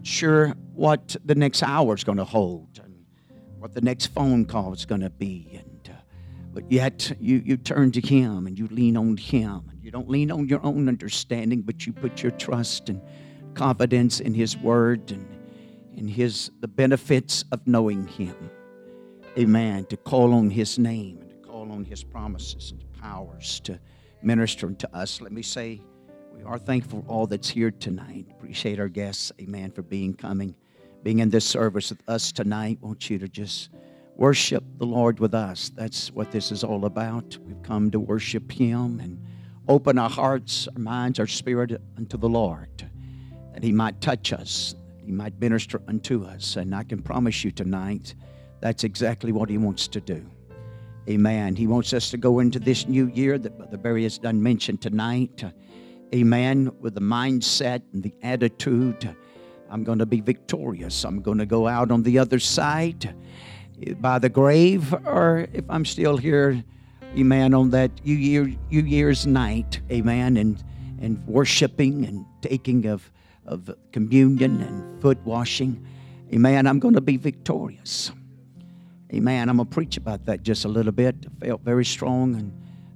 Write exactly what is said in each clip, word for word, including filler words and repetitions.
not sure what the next hour is going to hold and what the next phone call is going to be. And, uh, but yet you, you turn to Him and you lean on Him. And you don't lean on your own understanding, but you put your trust and confidence in His Word and in His the benefits of knowing Him. Amen. To call on His name and to call on His promises and powers to minister to us. Let me say, we are thankful for all that's here tonight. Appreciate our guests, amen, for being coming, being in this service with us tonight. Want you to just worship the Lord with us. That's what this is all about. We've come to worship Him and open our hearts, our minds, our spirit unto the Lord, that He might touch us, He might minister unto us. And I can promise you tonight, that's exactly what He wants to do. Amen. He wants us to go into this new year that Brother Barry has done mention tonight. Amen. With the mindset and the attitude, I'm going to be victorious. I'm going to go out on the other side by the grave, or if I'm still here, amen, on that New Year, New Year's night, amen, and, and worshiping and taking of, of communion and foot washing. Amen. I'm going to be victorious. Amen. I'm going to preach about that just a little bit. I felt very strong and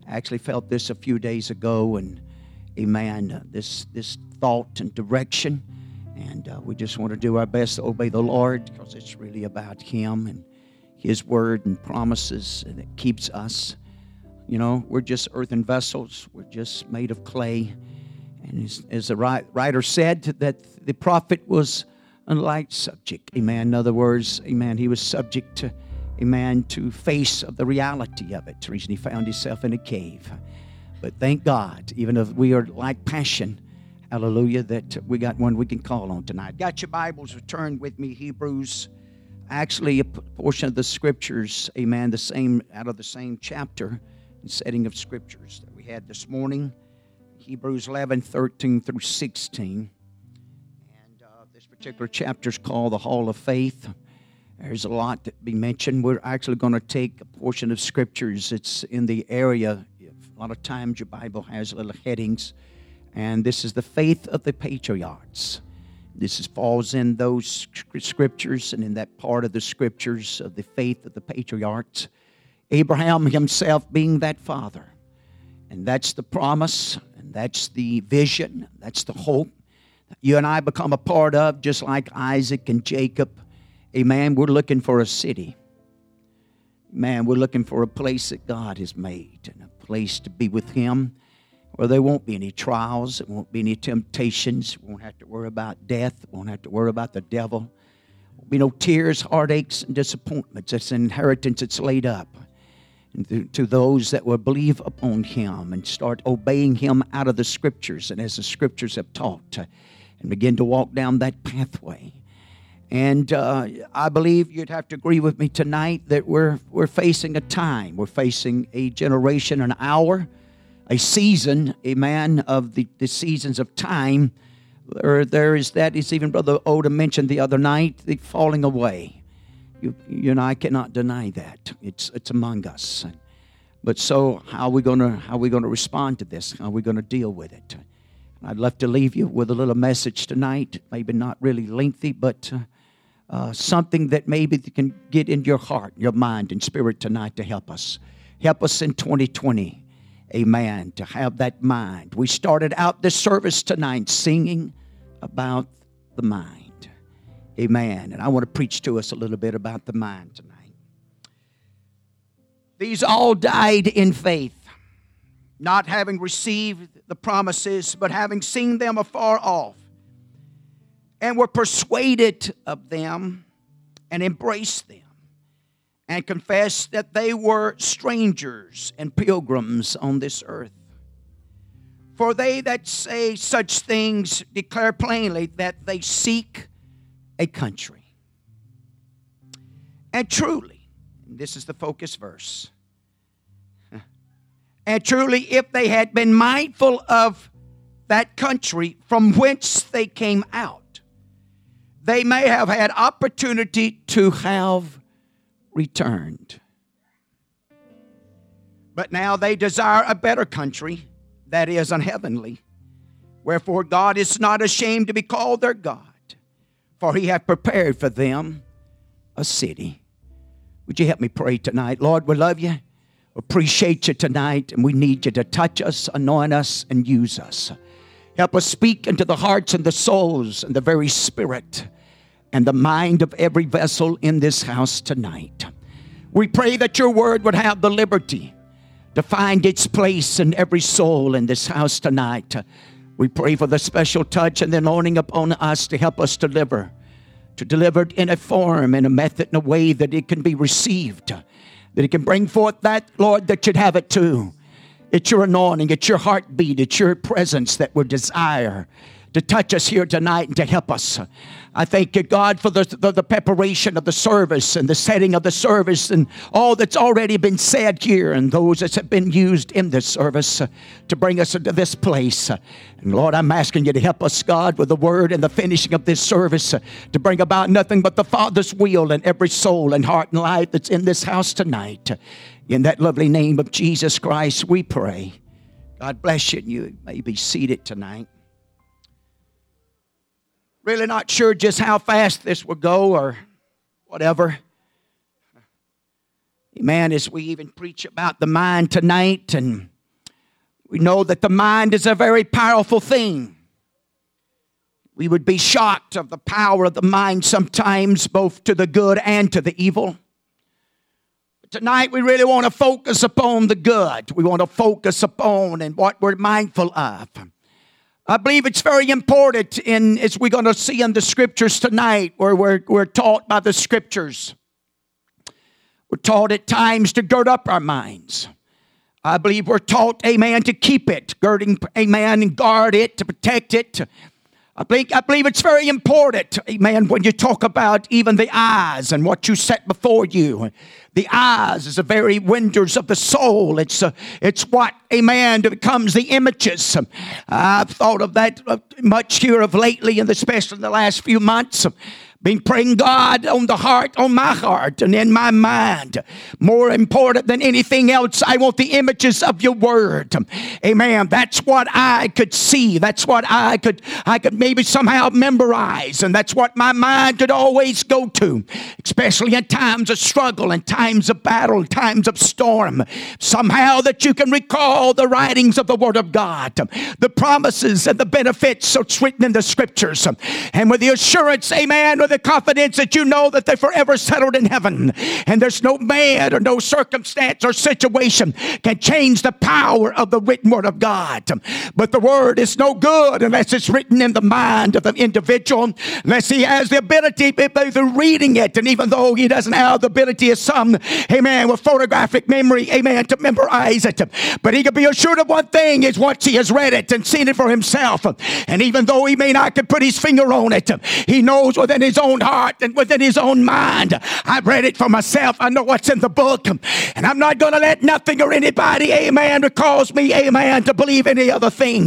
actually felt this a few days ago. And amen, this this thought and direction. And uh, we just want to do our best to obey the Lord, because it's really about Him and His Word and promises that keeps us. You know, we're just earthen vessels. We're just made of clay. And as, as the writer said, that the prophet was a light subject. Amen. In other words, amen, he was subject to a man to face of the reality of it. The reason he found himself in a cave. But thank God, even if we are like passion, hallelujah, that we got one we can call on tonight. Got your Bibles, return with me, Hebrews. Actually, a portion of the scriptures, amen, the same out of the same chapter and setting of scriptures that we had this morning. Hebrews eleven, thirteen through sixteen. And uh, this particular chapter is called the Hall of Faith. There's a lot to be mentioned. We're actually going to take a portion of scriptures. It's in the area. A lot of times your Bible has little headings. And this is the faith of the patriarchs. This is, falls in those scriptures and in that part of the scriptures of the faith of the patriarchs. Abraham himself being that father. And that's the promise. And that's the vision. That's the hope that you and I become a part of, just like Isaac and Jacob. Amen. We're looking for a city. Man, we're looking for a place that God has made and a place to be with Him where there won't be any trials, there won't be any temptations, we won't have to worry about death, we won't have to worry about the devil. There won't be no tears, heartaches, and disappointments. That's an inheritance that's laid up. And th- to those that will believe upon Him and start obeying Him out of the Scriptures and as the Scriptures have taught, uh, and begin to walk down that pathway. And uh, I believe you'd have to agree with me tonight that we're we're facing a time. We're facing a generation, an hour, a season, a man of the, the seasons of time. Or there is that, it's even Brother Oda mentioned the other night, the falling away. You, you and I cannot deny that. It's it's among us. But so how are we gonna how are we gonna respond to this? How are we gonna deal with it? I'd love to leave you with a little message tonight, maybe not really lengthy, but Uh, Uh, something that maybe can get in your heart, your mind, and spirit tonight to help us. Help us in twenty twenty, amen, to have that mind. We started out this service tonight singing about the mind, amen. And I want to preach to us a little bit about the mind tonight. These all died in faith, not having received the promises, but having seen them afar off, and were persuaded of them, and embraced them, and confessed that they were strangers and pilgrims on this earth. For they that say such things declare plainly that they seek a country. And truly, and this is the focus verse, and truly if they had been mindful of that country from whence they came out, they may have had opportunity to have returned. But now they desire a better country, that is, an heavenly. Wherefore God is not ashamed to be called their God, for he hath prepared for them a city. Would you help me pray tonight? Lord, we love you, appreciate you tonight, and we need you to touch us, anoint us, and use us. Help us speak into the hearts and the souls and the very spirit and the mind of every vessel in this house tonight. We pray that your word would have the liberty to find its place in every soul in this house tonight. We pray for the special touch and the anointing upon us to help us deliver, to deliver it in a form, in a method, in a way that it can be received, that it can bring forth that, Lord, that you'd have it too. It's your anointing, it's your heartbeat, it's your presence that we desire to touch us here tonight and to help us. I thank you, God, for the, the, the preparation of the service and the setting of the service and all that's already been said here and those that have been used in this service to bring us into this place. And Lord, I'm asking you to help us, God, with the word and the finishing of this service to bring about nothing but the Father's will in every soul and heart and life that's in this house tonight. In that lovely name of Jesus Christ, we pray. God bless you, and you may be seated tonight. Really not sure just how fast this will go or whatever. Amen. As we even preach about the mind tonight, and we know that the mind is a very powerful thing. We would be shocked of the power of the mind sometimes, both to the good and to the evil. Tonight, we really want to focus upon the good. We want to focus upon and what we're mindful of. I believe it's very important, in, as we're going to see in the Scriptures tonight, where we're, we're taught by the Scriptures. We're taught at times to gird up our minds. I believe we're taught, amen, to keep it, girding, amen, and guard it, to protect it. I believe, I believe it's very important, amen, when you talk about even the eyes and what you set before you. The eyes is the very windows of the soul. It's uh, it's what, amen, becomes the images. I've thought of that much here of lately, and especially in the last few months. Been praying God on the heart, on my heart, and in my mind. More important than anything else, I want the images of your word. Amen. That's what I could see. That's what I could, I could maybe somehow memorize. And that's what my mind could always go to. Especially in times of struggle, in times of battle, in times of storm. Somehow that you can recall the writings of the word of God. The promises and the benefits that's written in the scriptures. And with the assurance, amen, with the confidence that you know that they're forever settled in heaven, and there's no man or no circumstance or situation can change the power of the written word of God. But the word is no good unless it's written in the mind of the individual, unless he has the ability through reading it. And even though he doesn't have the ability of some, amen, with photographic memory, amen, to memorize it, but he can be assured of one thing, is once he has read it and seen it for himself, and even though he may not can put his finger on it, he knows within his own heart and within his own mind, I've read it for myself. I know what's in the book, and I'm not going to let nothing or anybody, amen, to cause me, amen, to believe any other thing.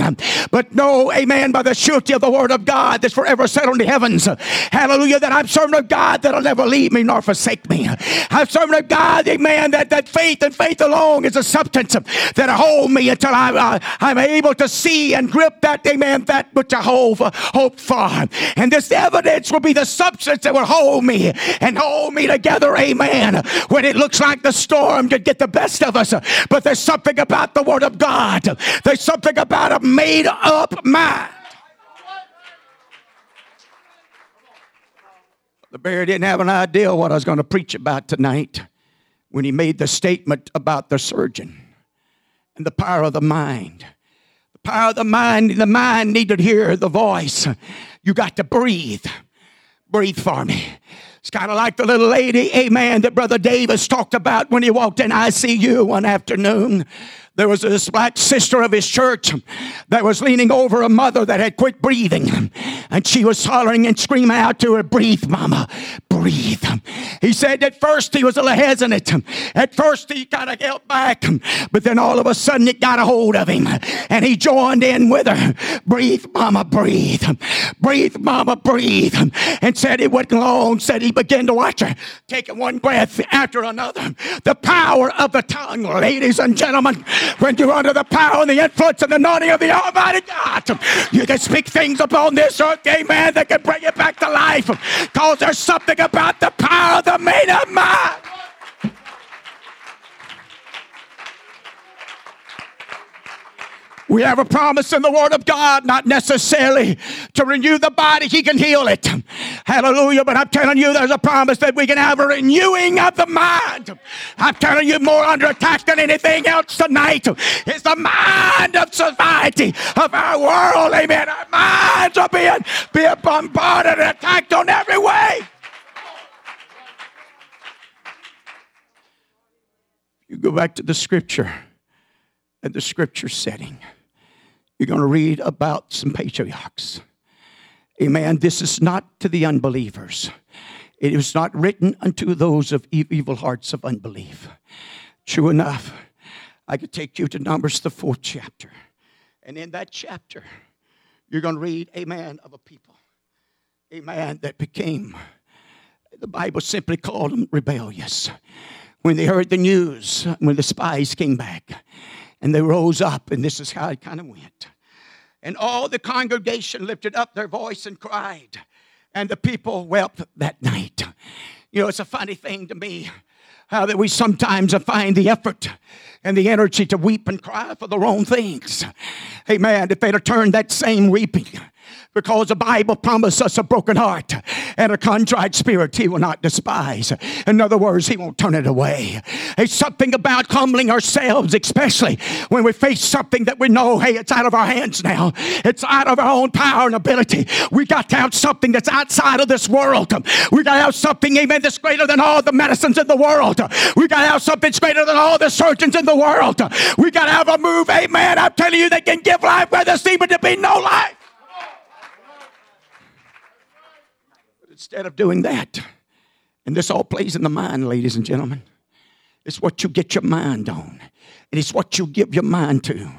But no, amen, by the surety of the word of God that's forever settled in the heavens, hallelujah, that I'm certain of God that'll never leave me nor forsake me. I'm certain of God, amen, that, that faith and faith alone is a substance that'll hold me until I, uh, I'm able to see and grip that, amen, that which I hope, uh, hope for. And this evidence will be the substance that will hold me and hold me together, amen, when it looks like the storm could get the best of us. But there's something about the word of God. There's something about a made up mind. Brother Barry didn't have an idea what I was going to preach about tonight when he made the statement about the surgeon and the power of the mind. The power of the mind, the mind needed to hear the voice. You got to breathe. Breathe for me. It's kind of like the little lady, amen, that Brother Davis talked about when he walked in I C U one afternoon. There was this black sister of his church that was leaning over a mother that had quit breathing. And she was hollering and screaming out to her, breathe, mama, breathe. He said at first he was a little hesitant. At first he kind of held back. But then all of a sudden it got a hold of him. And he joined in with her. Breathe, mama, breathe. Breathe, mama, breathe. And said it wasn't long. Said he began to watch her taking one breath after another. The power of the tongue, ladies and gentlemen. When you're under the power and the influence and the anointing of the Almighty God, you can speak things upon this earth, amen, that can bring you back to life. Because there's something about the power of the main of mine. We have a promise in the Word of God, not necessarily to renew the body. He can heal it. Hallelujah. But I'm telling you, there's a promise that we can have a renewing of the mind. I'm telling you, more under attack than anything else tonight is the mind of society, of our world. Amen. Our minds are being, being bombarded and attacked on every way. You go back to the Scripture and the Scripture setting. You're going to read about some patriarchs. Amen. This is not to the unbelievers. It was not written unto those of evil hearts of unbelief. True enough, I could take you to Numbers, the fourth chapter. And in that chapter, you're going to read, amen, of a people. Amen, that became, the Bible simply called them rebellious. When they heard the news, when the spies came back, and they rose up, and this is how it kind of went. And all the congregation lifted up their voice and cried, and the people wept that night. You know, it's a funny thing to me how that we sometimes find the effort and the energy to weep and cry for the wrong things. Amen. If they'd have turned that same weeping, because the Bible promised us a broken heart and a contrite spirit he will not despise. In other words, he won't turn it away. It's something about humbling ourselves, especially when we face something that we know, hey, it's out of our hands now. It's out of our own power and ability. We got to have something that's outside of this world. We got to have something, amen, that's greater than all the medicines in the world. We got to have something that's greater than all the surgeons in the world. We got to have a move, amen. I'm telling you, they can give life where there seems to be no life. Instead of doing that, and this all plays in the mind, ladies and gentlemen, it's what you get your mind on, and it's what you give your mind to.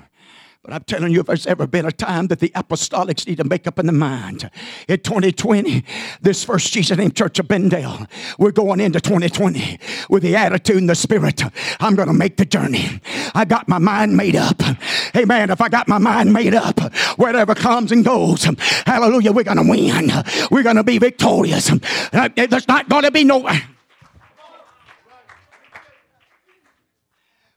But I'm telling you, if there's ever been a time that the apostolics need to make up in the mind, in twenty twenty, this First Jesus Name Church of Bendale, we're going into twenty twenty with the attitude and the spirit. I'm going to make the journey. I got my mind made up. Amen. If I got my mind made up, whatever comes and goes, hallelujah, we're going to win. We're going to be victorious. There's not going to be no...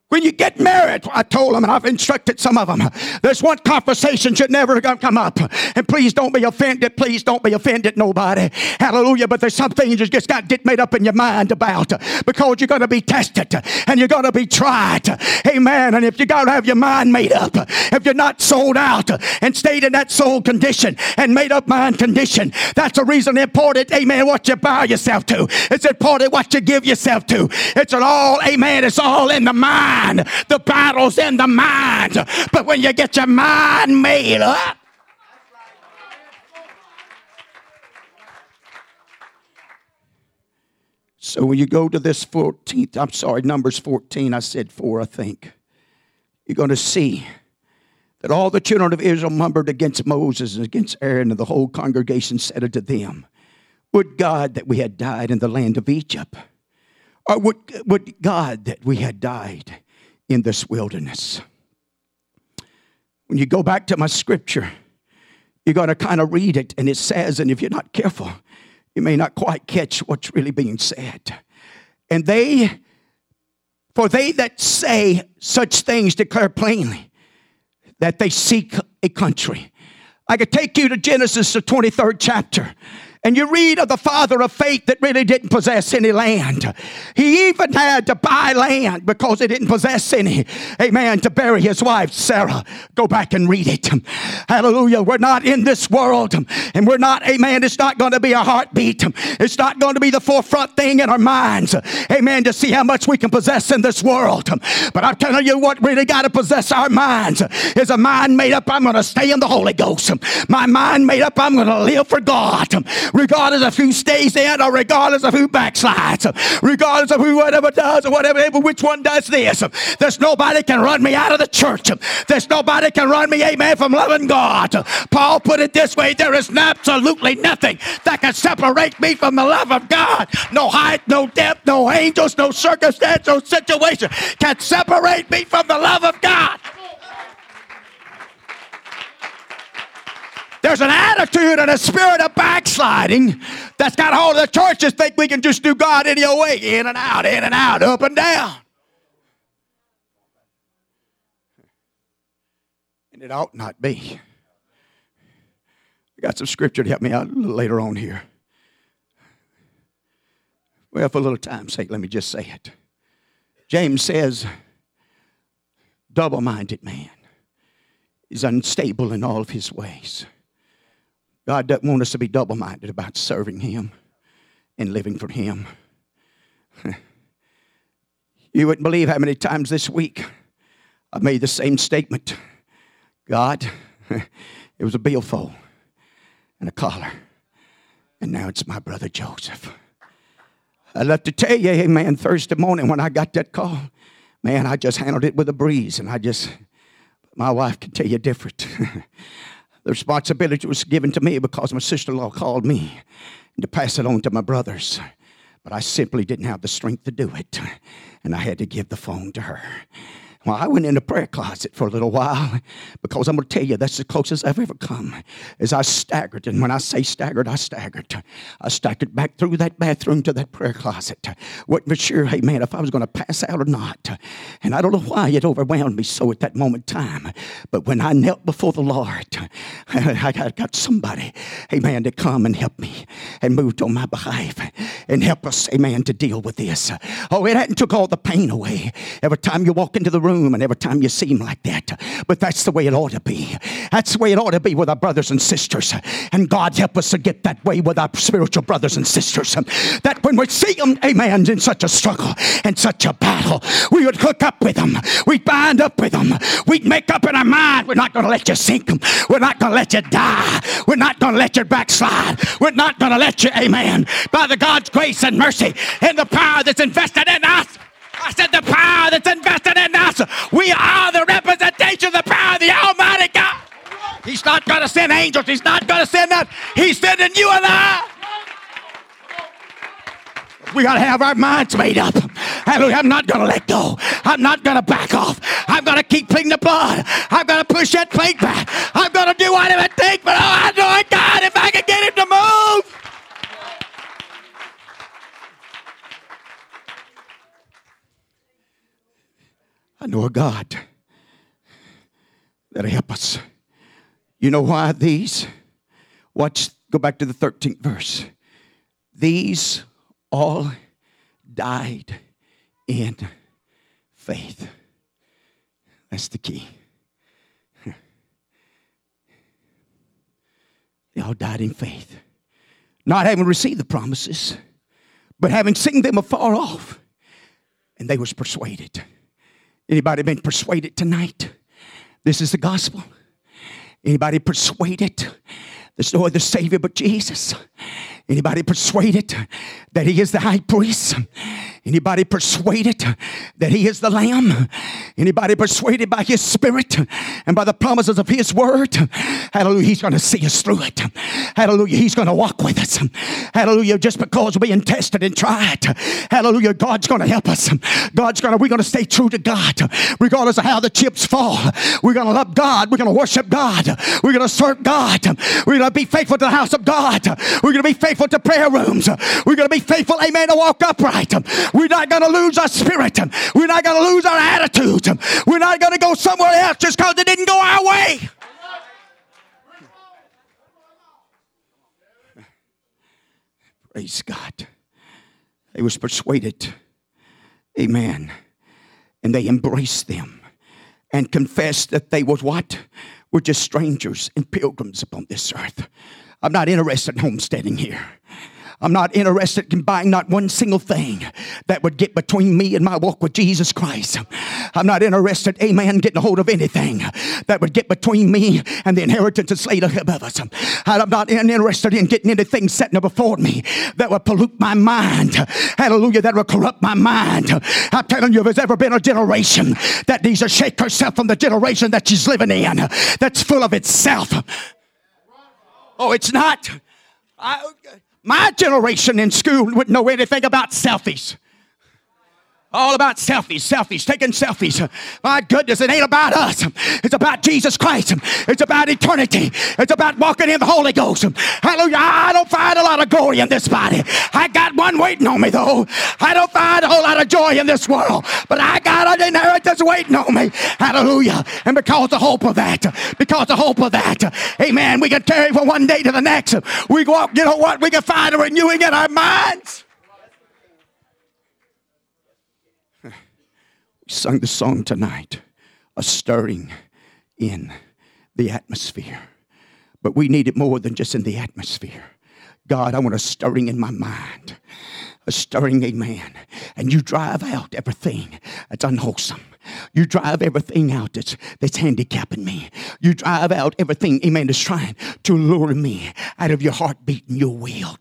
When you get married, I told them, and I've instructed some of them, there's one conversation should never come up. And please don't be offended. Please don't be offended, nobody. Hallelujah. But there's some things you just got to get made up in your mind about, because you're going to be tested and you're going to be tried. Amen. And if you got to have your mind made up, if you're not sold out and stayed in that soul condition and made up mind condition, that's the reason important, amen, what you bow yourself to. It's important what you give yourself to. It's all, amen, it's all in the mind. The battle's in the mind. But when you get your mind made up, so when you go to this fourteenth, I'm sorry, Numbers fourteen, I said four, I think, you're going to see that all the children of Israel murmured against Moses and against Aaron, and the whole congregation said unto them, would God that we had died in the land of Egypt, or would, would God that we had died in this wilderness. When you go back to my scripture, you're going to kind of read it, and it says, and if you're not careful, you may not quite catch what's really being said. And they, for they that say such things declare plainly that they seek a country. I could take you to Genesis, the twenty-third chapter. And you read of the father of faith that really didn't possess any land. He even had to buy land because he didn't possess any. Amen. To bury his wife, Sarah. Go back and read it. Hallelujah. We're not in this world. And we're not, amen, it's not going to be a heartbeat. It's not going to be the forefront thing in our minds. Amen. To see how much we can possess in this world. But I'm telling you what really got to possess our minds is a mind made up, I'm going to stay in the Holy Ghost. My mind made up, I'm going to live for God. regardless of who stays in or regardless of who backslides, regardless of who whatever does or whatever, which one does this. There's nobody can run me out of the church. There's nobody can run me, amen, from loving God. Paul put it this way, there is absolutely nothing that can separate me from the love of God. No height, no depth, no angels, no circumstance, no situation can separate me from the love of God. There's an attitude and a spirit of backsliding that's got hold of the churches. Think we can just do God any old way, in and out, in and out, up and down. And it ought not be. I got some scripture to help me out a little later on here. Well, for a little time's sake, let me just say it. James says, double-minded man is unstable in all of his ways. God doesn't want us to be double-minded about serving him and living for him. You wouldn't believe how many times this week I made the same statement. God, it was a billfold and a collar, and now it's my brother Joseph. I'd love to tell you, hey, man, Thursday morning when I got that call, man, I just handled it with a breeze, and I just... My wife can tell you different. The responsibility was given to me because my sister-in-law called me to pass it on to my brothers. But I simply didn't have the strength to do it, and I had to give the phone to her. Well, I went in the prayer closet for a little while because I'm going to tell you that's the closest I've ever come is I staggered. And when I say staggered, I staggered. I staggered back through that bathroom to that prayer closet. Wasn't for sure, hey, man, if I was going to pass out or not. And I don't know why it overwhelmed me so at that moment in time. But when I knelt before the Lord, I got somebody, hey, man, to come and help me and moved on my behalf and help us, hey, man, to deal with this. Oh, it hadn't took all the pain away. Every time you walk into the room, and every time you seem like that. But that's the way it ought to be. That's the way it ought to be with our brothers and sisters. And God help us to get that way with our spiritual brothers and sisters. That when we see them, amen, in such a struggle and such a battle, we would hook up with them. We'd bind up with them. We'd make up in our mind, we're not going to let you sink. We're not going to let you die. We're not going to let you backslide. We're not going to let you, amen, by the God's grace and mercy and the power that's invested in us. I said the power that's invested in us. We are the representation of the power of the Almighty God. He's not going to send angels. He's not going to send that. He's sending you and I. We got to have our minds made up. Hallelujah. I'm not going to let go. I'm not going to back off. I'm going to keep pleading the blood. I'm going to push that plate back. I'm going to do whatever it takes. But oh, I know it, God, if I can get him to move. I know a God that'll help us. You know why these? Watch, go back to the thirteenth verse. These all died in faith. That's the key. They all died in faith. Not having received the promises, but having seen them afar off. And they was persuaded. Anybody been persuaded tonight? This is the gospel. Anybody persuaded? There's no other Savior but Jesus. Anybody persuaded that he is the high priest? Anybody persuaded that he is the Lamb? Anybody persuaded by his Spirit and by the promises of his word? Hallelujah, he's going to see us through it. Hallelujah, he's going to walk with us. Hallelujah, just because we're being tested and tried. Hallelujah, God's going to help us. God's going to, we're going to stay true to God. Regardless of how the chips fall, we're going to love God. We're going to worship God. We're going to serve God. We're going to be faithful to the house of God. We're going to be faithful to prayer rooms. We're going to be faithful, amen, to walk upright. We're not going to lose our spirit. We're not going to lose our attitude. We're not going to go somewhere else just because it didn't go our way. Praise God. They was persuaded. Amen. And they embraced them and confessed that they was what? We're just strangers and pilgrims upon this earth. I'm not interested in homesteading here. I'm not interested in buying not one single thing that would get between me and my walk with Jesus Christ. I'm not interested, amen, getting a hold of anything that would get between me and the inheritance that's laid above us. I'm not interested in getting anything set up before me that would pollute my mind. Hallelujah, that would corrupt my mind. I'm telling you, if there's ever been a generation that needs to shake herself from the generation that she's living in, that's full of itself. Oh, it's not. I, my generation in school wouldn't know anything about selfies. All about selfies, selfies, taking selfies. My goodness, it ain't about us. It's about Jesus Christ. It's about eternity. It's about walking in the Holy Ghost. Hallelujah. I don't find a lot of glory in this body. I got one waiting on me, though. I don't find a whole lot of joy in this world, but I got an inheritance waiting on me. Hallelujah. And because the hope of that, because the hope of that, amen, we can carry from one day to the next. We go out, you know what? We can find a renewing in our minds. Sung the song tonight, a stirring in the atmosphere. But we need it more than just in the atmosphere. God, I want a stirring in my mind, a stirring, amen. And you drive out everything that's unwholesome. You drive everything out that's, that's handicapping me. You drive out everything, amen, that's trying to lure me out of your heartbeat and your will.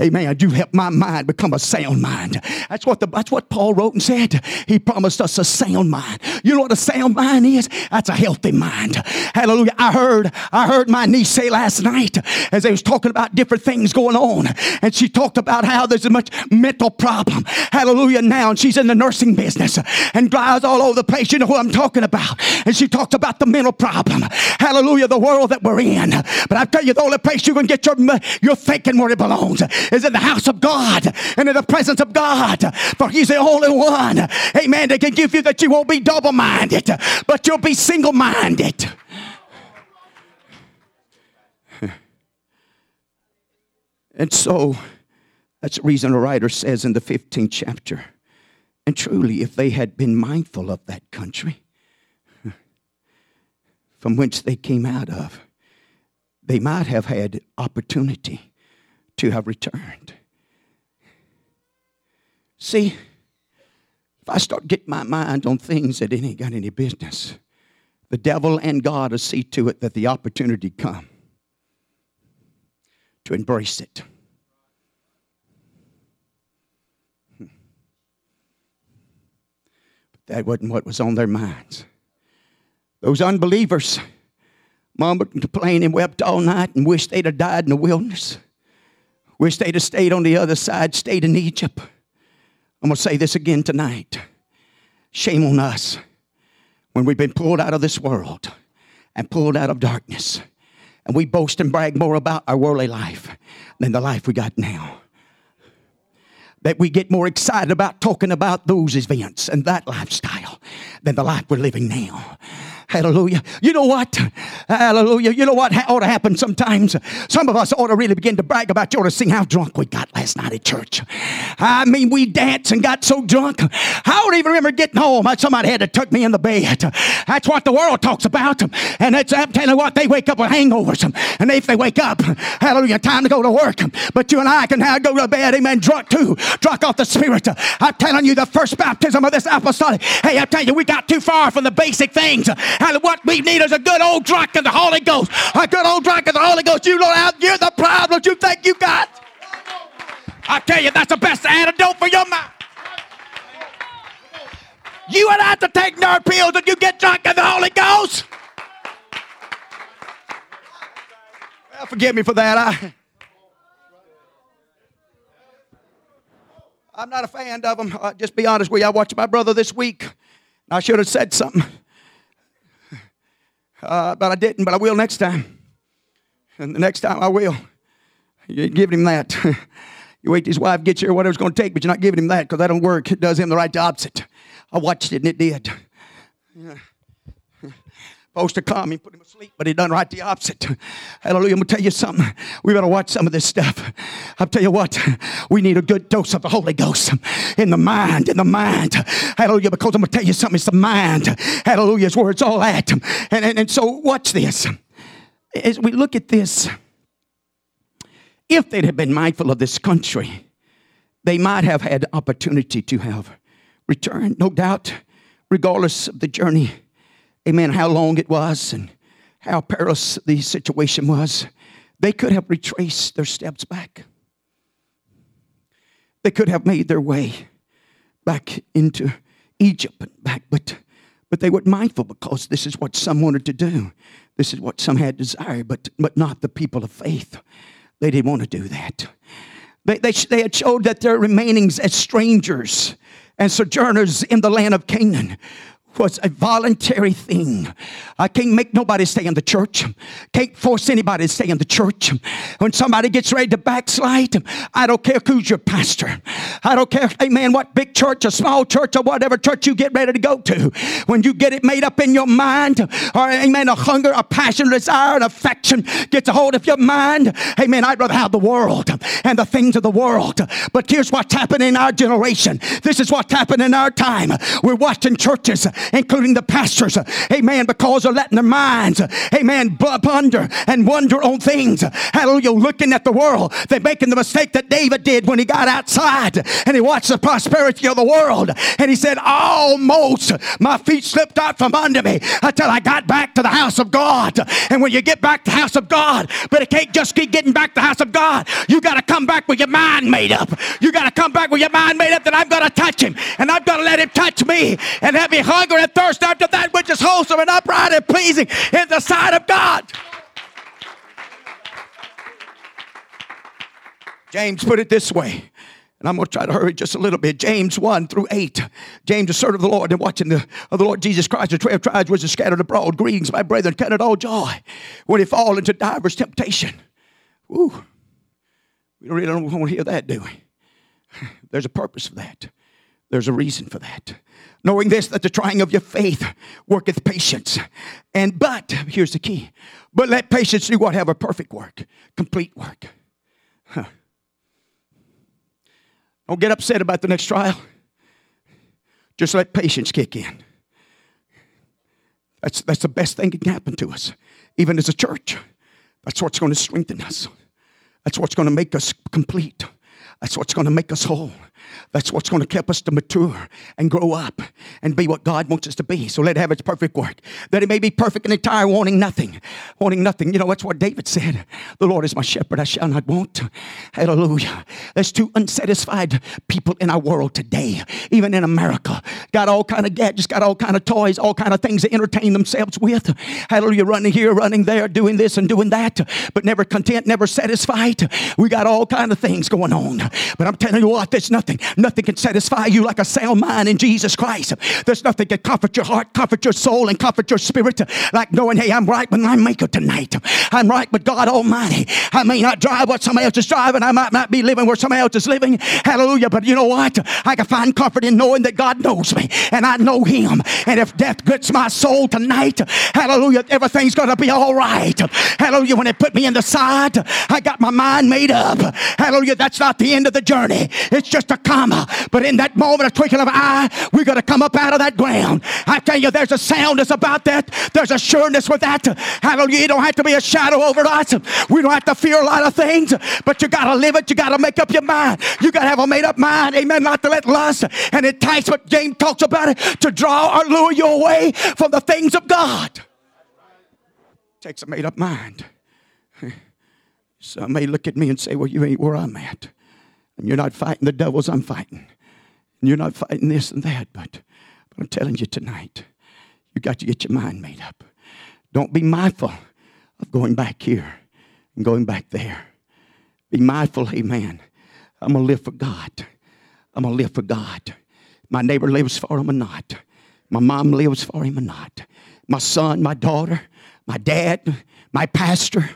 Amen. You help my mind become a sound mind. That's what the, that's what Paul wrote and said. He promised us a sound mind. You know what a sound mind is? That's a healthy mind. Hallelujah. I heard, I heard my niece say last night as they was talking about different things going on. And she talked about how there's a much mental problem. Hallelujah. Now, and she's in the nursing business and drives all over the place. You know who I'm talking about. And she talked about the mental problem. Hallelujah. The world that we're in. But I tell you, the only place you can get your, your thinking where it belongs is in the house of God and in the presence of God. For he's the only one, amen, that can give you that you won't be double-minded, but you'll be single-minded. And so, that's the reason the writer says in the fifteenth chapter, and truly, if they had been mindful of that country from whence they came out of, they might have had opportunity to have returned. See, if I start getting my mind on things that it ain't got any business, the devil and God will see to it that the opportunity come to embrace it. But that wasn't what was on their minds. Those unbelievers mumbled and complained and wept all night and wished they'd have died in the wilderness. Wish they'd have stayed on the other side, stayed in Egypt. I'm going to say this again tonight. Shame on us when we've been pulled out of this world and pulled out of darkness. And we boast and brag more about our worldly life than the life we got now. That we get more excited about talking about those events and that lifestyle than the life we're living now. Hallelujah. You know what? Hallelujah. You know what ha- ought to happen sometimes? Some of us ought to really begin to brag about you. Ought to sing how drunk we got last night at church. I mean, we danced and got so drunk. I don't even remember getting home. Somebody had to tuck me in the bed. That's what the world talks about. And that's, I'm telling you what, they wake up with hangovers. And if they wake up, hallelujah, time to go to work. But you and I can now go to bed, amen, drunk too. Drunk off the Spirit. I'm telling you, the first baptism of this apostolic. Hey, I'm telling you, we got too far from the basic things. And what we need is a good old drink of the Holy Ghost. A good old drink of the Holy Ghost. You don't have, you're the problem you think you got. I tell you, that's the best antidote for your mind. You would have to take nerve pills if you get drunk of the Holy Ghost. Well, forgive me for that. I, I'm not a fan of them. I'll just be honest with you. I watched my brother this week. I should have said something. Uh, but I didn't, but I will next time. And the next time I will. You're giving him that. You wait till his wife gets here, whatever it's going to take, but you're not giving him that because that don't work. It does him the right to opposite. I watched it and it did. Yeah. Supposed to come and put him asleep, but he done right the opposite. Hallelujah. I'm going to tell you something. We better watch some of this stuff. I'll tell you what. We need a good dose of the Holy Ghost in the mind, in the mind. Hallelujah. Because I'm going to tell you something. It's the mind. Hallelujah. It's where it's all at. And, and, and so watch this. As we look at this, If they'd have been mindful of this country, they might have had the opportunity to have returned. No doubt, regardless of the journey, amen, how long it was and how perilous the situation was, they could have retraced their steps back. They could have made their way back into Egypt and back, but but they weren't mindful because this is what some wanted to do. This is what some had desired, but but not the people of faith. They didn't want to do that. They they they had showed that their remainings as strangers and sojourners in the land of Canaan was a voluntary thing. I can't make nobody stay in the church. Can't force anybody to stay in the church. When somebody gets ready to backslide, I don't care who's your pastor. I don't care, amen, what big church or small church or whatever church you get ready to go to. When you get it made up in your mind, or amen, a hunger, a passion, desire, and affection gets a hold of your mind, amen, I'd rather have the world and the things of the world. But here's what's happening in our generation. This is what's happening in our time. We're watching churches, including the pastors, amen, because they're letting their minds, amen, ponder and wonder on things. Hallelujah, looking at the world. They're making the mistake that David did when he got outside and he watched the prosperity of the world. And he said, almost my feet slipped out from under me until I got back to the house of God. And when you get back to the house of God, but it can't just keep getting back to the house of God. You got to come back with your mind made up. You got to come back with your mind made up that I'm going to touch him and I'm going to let him touch me and have me hunger and thirst after that which is wholesome and upright and pleasing in the sight of God. James put it this way, and I'm going to try to hurry just a little bit. James one through eight. James, a servant of the Lord and watching the, of the Lord Jesus Christ, the twelve tribes which are scattered abroad. Greetings, my brethren, count it all joy when you fall into divers temptation. Woo. We really don't want to hear that, do we? There's a purpose for that. There's a reason for that. Knowing this, that the trying of your faith worketh patience. And but, here's the key, but let patience do what? Have a perfect work, complete work. Huh. Don't get upset about the next trial. Just let patience kick in. That's, that's the best thing that can happen to us, even as a church. That's what's going to strengthen us. That's what's going to make us complete. That's what's going to make us whole. That's what's going to help us to mature and grow up and be what God wants us to be. So let it have its perfect work, that it may be perfect and entire, wanting nothing. Wanting nothing. You know, that's what David said. The Lord is my shepherd, I shall not want. Hallelujah. There's two unsatisfied people in our world today, even in America. Got all kind of gadgets, got all kind of toys, all kind of things to entertain themselves with. Hallelujah. Running here, running there, doing this and doing that, but never content, never satisfied. We got all kind of things going on. But I'm telling you what, there's nothing. Nothing can satisfy you like a sound mind in Jesus Christ. There's nothing can comfort your heart, comfort your soul, and comfort your spirit like knowing, hey, I'm right with my Maker tonight. I'm right with God Almighty. I may not drive what somebody else is driving. I might not be living where somebody else is living. Hallelujah. But you know what? I can find comfort in knowing that God knows me, and I know him. And if death grits my soul tonight, hallelujah, everything's going to be all right. Hallelujah. When they put me in the side, I got my mind made up. Hallelujah. That's not the end of the journey. It's just a comma. But in that moment, a twinkle of an eye, we're going to come up out of that ground. I tell you, there's a soundness about that. There's a sureness with that. Hallelujah. You don't have to be a shadow over us. We don't have to fear a lot of things, but you got to live it. You got to make up your mind. You got to have a made up mind. Amen. Not to let lust and enticement, James talks about it, to draw or lure you away from the things of God. Takes a made up mind. Some may look at me and say, well, you ain't where I'm at. And you're not fighting the devils I'm fighting. And you're not fighting this and that. But, but I'm telling you tonight, you got to get your mind made up. Don't be mindful of going back here and going back there. Be mindful, amen. I'm going to live for God. I'm going to live for God. My neighbor lives for him or not. My mom lives for him or not. My son, my daughter, my dad, my pastor.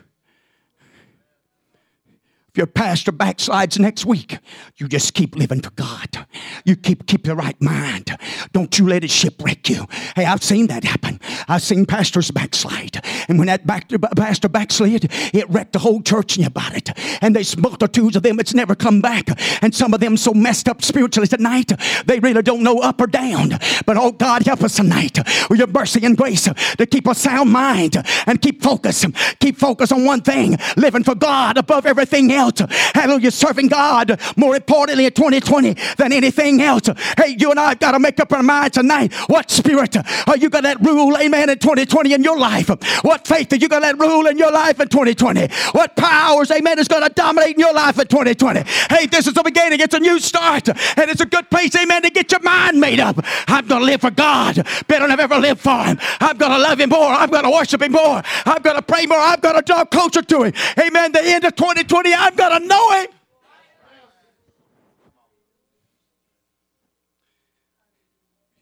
Your pastor backslides next week, you just keep living for God. You keep keep the right mind. Don't you let it shipwreck you. Hey, I've seen that happen. I've seen pastors backslide. And when that back, pastor backslid, it wrecked the whole church and about it. And there's multitudes of them. It's never come back. And some of them so messed up spiritually tonight, they really don't know up or down. But oh, God, help us tonight with your mercy and grace to keep a sound mind and keep focus. Keep focus on one thing, living for God above everything else. else. Hallelujah. Serving God more importantly in twenty twenty than anything else. Hey, you and I have got to make up our mind tonight. What spirit are you going to let rule, amen, in twenty twenty in your life? What faith are you going to let rule in your life in twenty twenty? What powers, amen, is going to dominate in your life in twenty twenty? Hey, this is the beginning. It's a new start. And it's a good place, amen, to get your mind made up. I'm going to live for God better than I've ever lived for Him. I'm going to love Him more. I'm going to worship Him more. I'm going to pray more. I'm going to draw closer to Him. Amen. The end of twenty twenty, I'm going to know Him.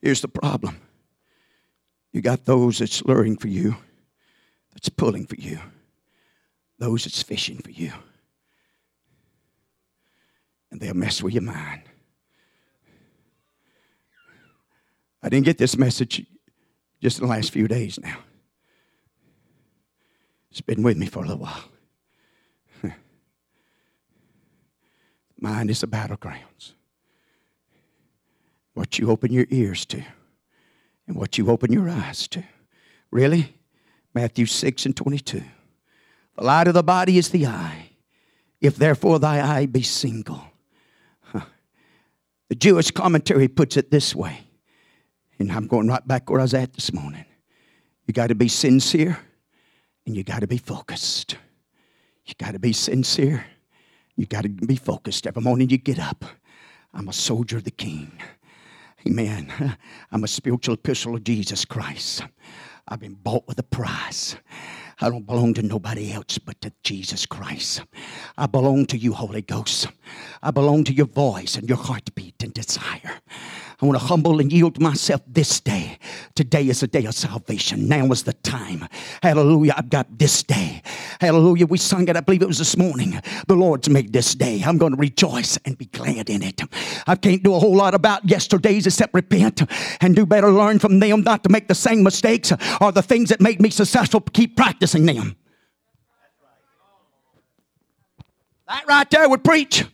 Here's the problem. You got those that's luring for you, that's pulling for you, those that's fishing for you. And they'll mess with your mind. I didn't get this message just in the last few days now. It's been with me for a little while. Mind is the battlegrounds. What you open your ears to and what you open your eyes to. Really? Matthew six and twenty-two. The light of the body is the eye. If therefore thy eye be single. Huh. The Jewish commentary puts it this way. And I'm going right back where I was at this morning. You got to be sincere and you got to be focused. You got to be sincere. You got to be focused. Every morning you get up. I'm a soldier of the King. Amen. I'm a spiritual epistle of Jesus Christ. I've been bought with a price. I don't belong to nobody else but to Jesus Christ. I belong to you, Holy Ghost. I belong to your voice and your heartbeat and desire. I want to humble and yield myself this day. Today is the day of salvation. Now is the time. Hallelujah. I've got this day. Hallelujah. We sung it. I believe it was this morning. The Lord's made this day. I'm going to rejoice and be glad in it. I can't do a whole lot about yesterdays except repent and do better. Learn from them not to make the same mistakes or the things that made me successful. Keep practicing them. That right there would preach.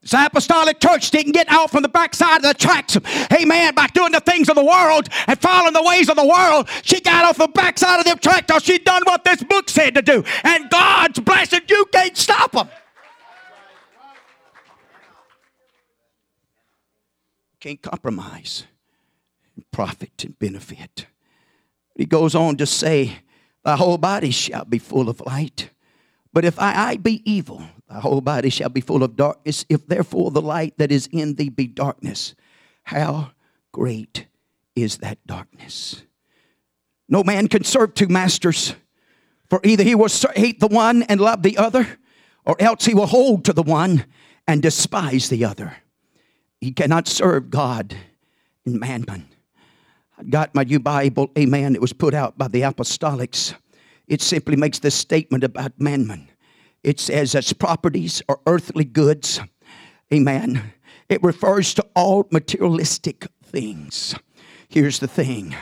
This apostolic church didn't get out from the backside of the tracks, amen, by doing the things of the world and following the ways of the world. She got off the backside of them tracks because she done what this book said to do. And God's blessing, you can't stop them. Can't compromise and profit and benefit. He goes on to say, thy whole body shall be full of light. But if thy eye be evil, thy whole body shall be full of darkness. If therefore the light that is in thee be darkness, how great is that darkness? No man can serve two masters, for either he will hate the one and love the other, or else he will hold to the one and despise the other. He cannot serve God and mammon. I got my new Bible, amen, it was put out by the apostolics. It simply makes this statement about mammon. It says as properties or earthly goods. Amen. It refers to all materialistic things. Here's the thing.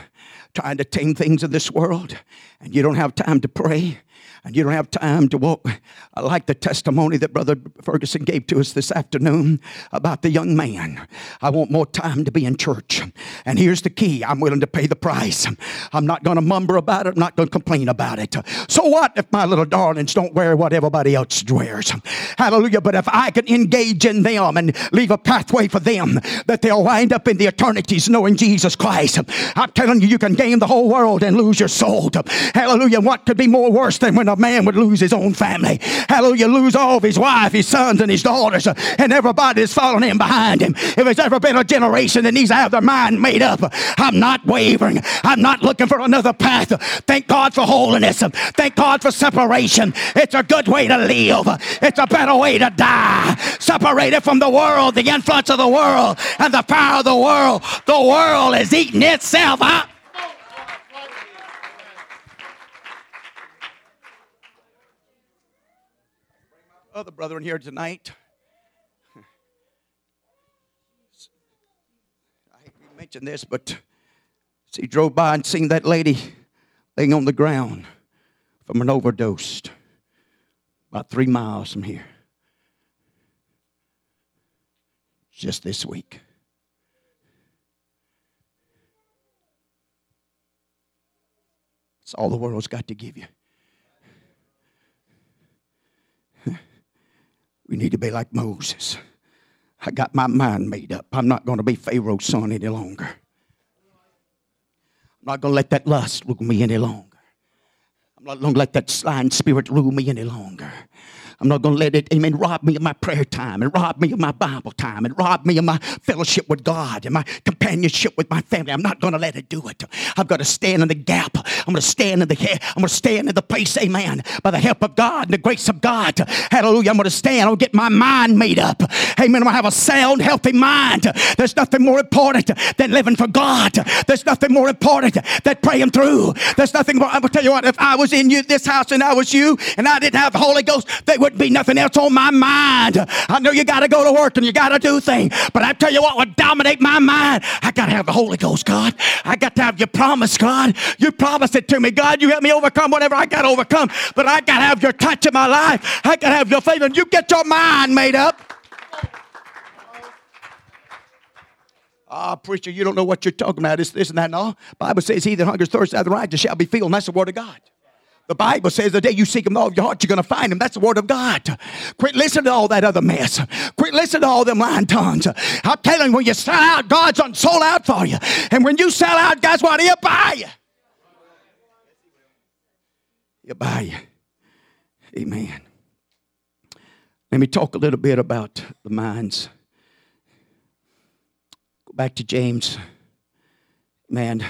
Trying to tame things of this world, and you don't have time to pray, and you don't have time to walk. I like the testimony that Brother Ferguson gave to us this afternoon about the young man. I want more time to be in church. And here's the key. I'm willing to pay the price. I'm not going to mumble about it. I'm not going to complain about it. So what if my little darlings don't wear what everybody else wears? Hallelujah. But if I can engage in them and leave a pathway for them that they'll wind up in the eternities knowing Jesus Christ. I'm telling you, you can gain the whole world and lose your soul. Hallelujah. What could be more worse than when a man would lose his own family? Hallelujah. Lose all of his wife, his sons, and his daughters, and everybody that's following him behind him. If there's ever been a generation that needs to have their mind made up, I'm not wavering. I'm not looking for another path. Thank God for holiness. Thank God for separation. It's a good way to live. It's a better way to die. Separated from the world, the influence of the world, and the power of the world. The world is eating itself up. Other brethren here tonight. I hate to mention this, but she drove by and seen that lady laying on the ground from an overdose about three miles from here. Just this week. It's all the world's got to give you. We need to be like Moses. I got my mind made up. I'm not going to be Pharaoh's son any longer. I'm not going to let that lust rule me any longer. I'm not going to let that lying spirit rule me any longer. I'm not going to let it, amen, rob me of my prayer time and rob me of my Bible time and rob me of my fellowship with God and my companionship with my family. I'm not going to let it do it. I've got to stand in the gap. I'm going to stand in the I'm going to stand in the place, amen, by the help of God and the grace of God. Hallelujah. I'm going to stand. I'll get my mind made up. Amen. I'm going to have a sound, healthy mind. There's nothing more important than living for God. There's nothing more important than praying through. There's nothing more. I'm going to tell you what, if I was in you, this house and I was you and I didn't have the Holy Ghost, they would be nothing else on my mind. I know you got to go to work and you got to do things, but I tell you what would dominate my mind. I got to have the Holy Ghost, God. I got to have your promise, God. You promised it to me, God. You help me overcome whatever I got to overcome, but I got to have your touch in my life. I got to have your favor. You get your mind made up. Ah, oh, preacher, you don't know what you're talking about. It's this and that and all. The Bible says, he that hungers, thirsts after righteousness shall be filled. And that's the word of God. The Bible says the day you seek him with all of your heart, you're going to find him. That's the word of God. Quit listening to all that other mess. Quit listening to all them lying tongues. I'm telling you, when you sell out, God's on sold out for you. And when you sell out, God's what? He'll buy you. He'll buy you. Amen. Let me talk a little bit about the minds. Go back to James. Man.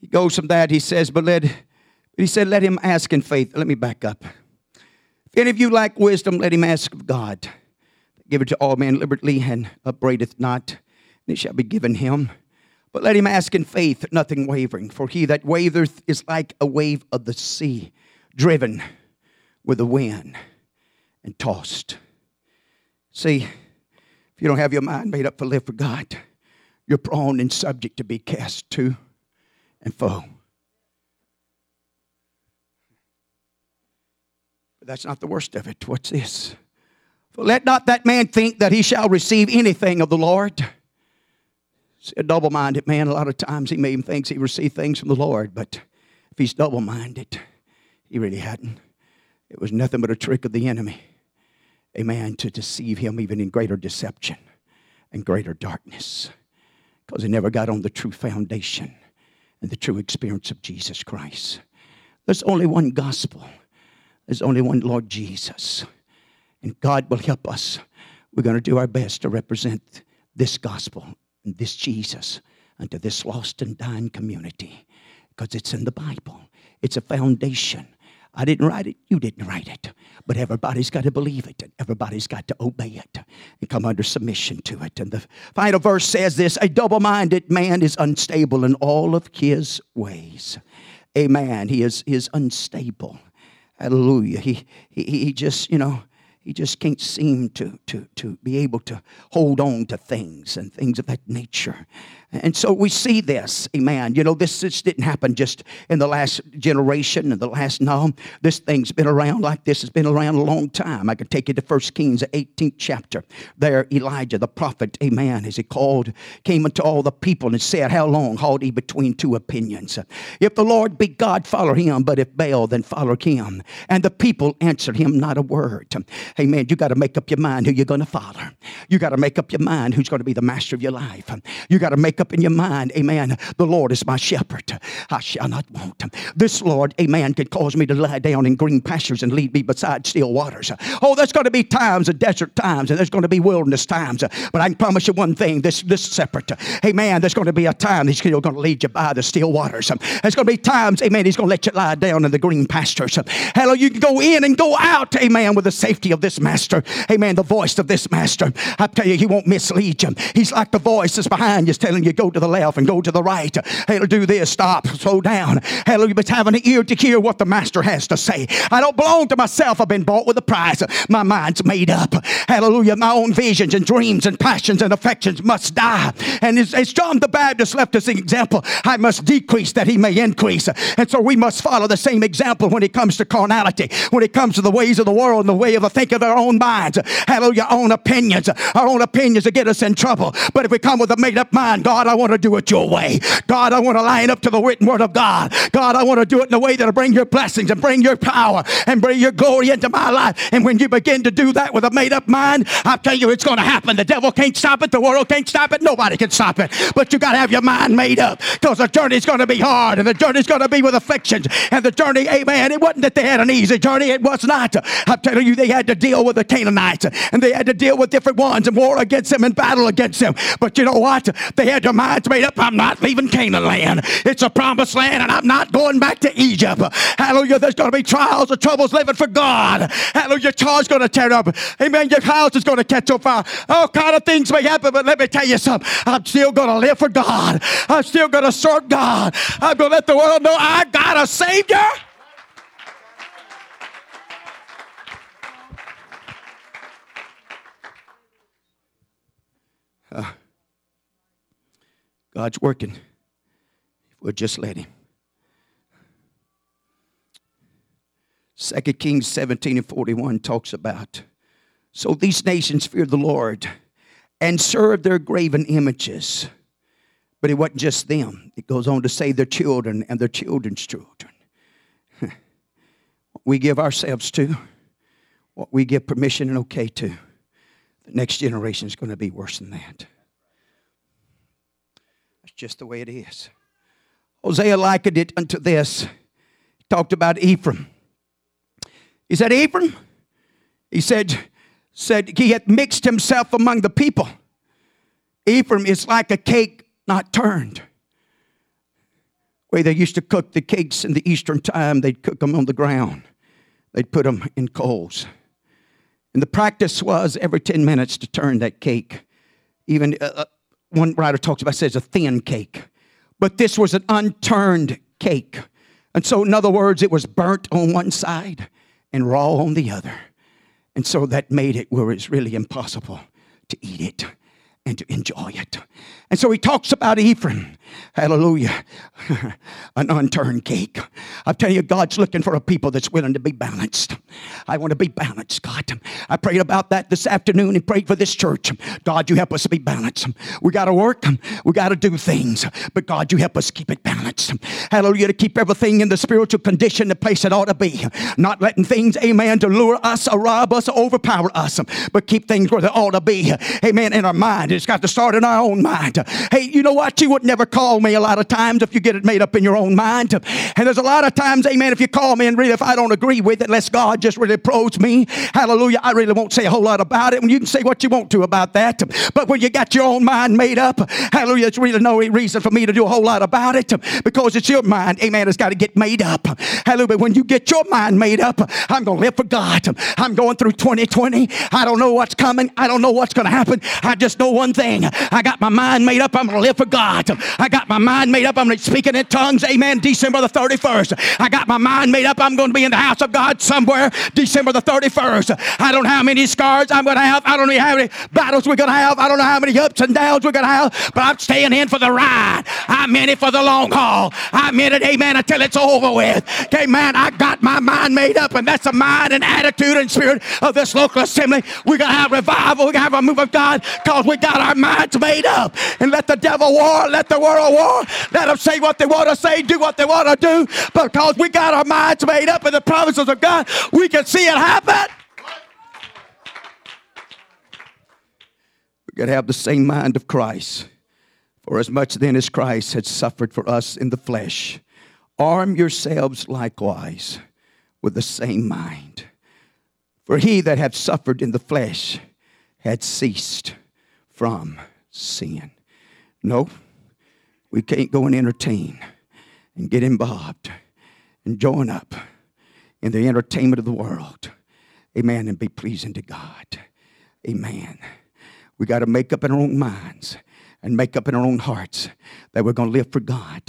He goes from that. He says, but let... He said, let him ask in faith. Let me back up. If any of you lack wisdom, let him ask of God. Give it to all men liberally and upbraideth not, and it shall be given him. But let him ask in faith, nothing wavering. For he that wavereth is like a wave of the sea, driven with the wind and tossed. See, if you don't have your mind made up to live for God, you're prone and subject to be cast to and fro. That's not the worst of it. What's this? For let not that man think that he shall receive anything of the Lord. See, a double-minded man, a lot of times he may even thinks he received things from the Lord, but if he's double-minded, he really hadn't. It was nothing but a trick of the enemy, a man to deceive him even in greater deception and greater darkness, because he never got on the true foundation and the true experience of Jesus Christ. There's only one gospel. There's only one Lord Jesus. And God will help us. We're going to do our best to represent this gospel and this Jesus unto this lost and dying community. Because it's in the Bible. It's a foundation. I didn't write it. You didn't write it. But everybody's got to believe it. And everybody's got to obey it. And come under submission to it. And the final verse says this. A double-minded man is unstable in all of his ways. Amen. He is, he is unstable. Hallelujah. He, he he just, you know, he just can't seem to, to, to be able to hold on to things and things of that nature. And so we see this, amen. You know, this, this didn't happen just in the last generation and the last, no. This thing's been around like this. It's been around a long time. I can take you to First Kings, the eighteenth chapter. There, Elijah, the prophet, amen, as he called, came unto all the people and said, how long halt ye between two opinions? If the Lord be God, follow him. But if Baal, then follow him. And the people answered him not a word. Amen. You got to make up your mind who you're going to follow. You got to make up your mind who's going to be the master of your life. You got to make up in your mind, amen, the Lord is my shepherd. I shall not want. This Lord, amen, could cause me to lie down in green pastures and lead me beside still waters. Oh, there's going to be times of desert times and there's going to be wilderness times. But I can promise you one thing, this this separate. Amen, there's going to be a time he's still going to lead you by the still waters. There's going to be times, amen, he's going to let you lie down in the green pastures. Hello, you can go in and go out, amen, with the safety of this master. Amen, the voice of this master. I tell you, he won't mislead you. He's like the voice that's behind you telling you go to the left and go to the right. Hallelujah, do this, stop, slow down. Hallelujah, but having an ear to hear what the master has to say. I don't belong to myself. I've been bought with a price. My mind's made up. Hallelujah, my own visions and dreams and passions and affections must die. And as, as John the Baptist left us an example, I must decrease that he may increase. And so we must follow the same example when it comes to carnality, when it comes to the ways of the world and the way of the think of our own minds. Hallelujah, own opinions, our own opinions to get us in trouble. But if we come with a made-up mind, God, I want to do it your way. God, I want to line up to the written word of God. God, I want to do it in a way that'll bring your blessings and bring your power and bring your glory into my life. And when you begin to do that with a made-up mind, I tell you, it's going to happen. The devil can't stop it. The world can't stop it. Nobody can stop it. But you got to have your mind made up, because the journey's going to be hard, and the journey's going to be with afflictions. And the journey, amen, it wasn't that they had an easy journey. It was not. I'm telling you, they had to deal with the Canaanites, and they had to deal with different ones and war against them and battle against them. But you know what? They had their minds made up. I'm not leaving Canaan land. It's a promised land, and I'm not going back to Egypt. Hallelujah. There's going to be trials and troubles living for God. Hallelujah. Your car's going to tear up. Amen. Your house is going to catch on fire. All kind of things may happen, but let me tell you something. I'm still going to live for God. I'm still going to serve God. I'm going to let the world know I got a Savior. Uh, God's working. We'll just let him. Second Kings seventeen and forty-one talks about, so these nations feared the Lord and served their graven images. But it wasn't just them. It goes on to say their children and their children's children. What we give ourselves to, what we give permission and okay to, the next generation is going to be worse than that. That's just the way it is. Hosea likened it unto this. He talked about Ephraim. He said, Ephraim, he said, said he had mixed himself among the people. Ephraim is like a cake not turned. The way they used to cook the cakes in the Eastern time, they'd cook them on the ground. They'd put them in coals. And the practice was every ten minutes to turn that cake. Even uh, one writer talks about, says a thin cake. But this was an unturned cake. And so, in other words, it was burnt on one side and raw on the other. And so that made it where it's really impossible to eat it and to enjoy it. And so he talks about Ephraim. Hallelujah. An unturned cake. I'm telling you, God's looking for a people that's willing to be balanced. I want to be balanced, God. I prayed about that this afternoon and prayed for this church. God, you help us to be balanced. We got to work. We got to do things. But God, you help us keep it balanced. Hallelujah. To keep everything in the spiritual condition, the place it ought to be. Not letting things, amen, to lure us or rob us or overpower us. But keep things where they ought to be. Amen. In our mind. It's got to start in our own mind. Hey, you know what? You would never call me a lot of times if you get it made up in your own mind. And there's a lot of times, amen, if you call me and really if I don't agree with it, unless God just really probes me, hallelujah, I really won't say a whole lot about it. And you can say what you want to about that. But when you got your own mind made up, hallelujah, there's really no reason for me to do a whole lot about it, because it's your mind, amen, it's got to get made up. Hallelujah. But when you get your mind made up, I'm going to live for God. I'm going through twenty twenty. I don't know what's coming. I don't know what's going to happen. I just know one thing. I got my mind made up. I'm going to live for God. I got my mind made up. I'm going to be speaking in tongues. Amen. December the thirty-first. I got my mind made up. I'm going to be in the house of God somewhere. December the thirty-first. I don't know how many scars I'm going to have. I don't know how many battles we're going to have. I don't know how many ups and downs we're going to have. But I'm staying in for the ride. I'm in it for the long haul. I'm in it, amen, until it's over with. Okay, man, I got my mind made up. And that's the mind and attitude and spirit of this local assembly. We're going to have revival. We're going to have a move of God, because we got our minds made up. And let the devil war, let the world war, let them say what they want to say, do what they want to do, because we got our minds made up in the promises of God. We can see it happen. We got to have the same mind of Christ. For as much then as Christ had suffered for us in the flesh, arm yourselves likewise with the same mind. For he that hath suffered in the flesh had ceased from sin. No, we can't go and entertain and get involved and join up in the entertainment of the world. Amen. And be pleasing to God. Amen. We got to make up in our own minds and make up in our own hearts that we're going to live for God.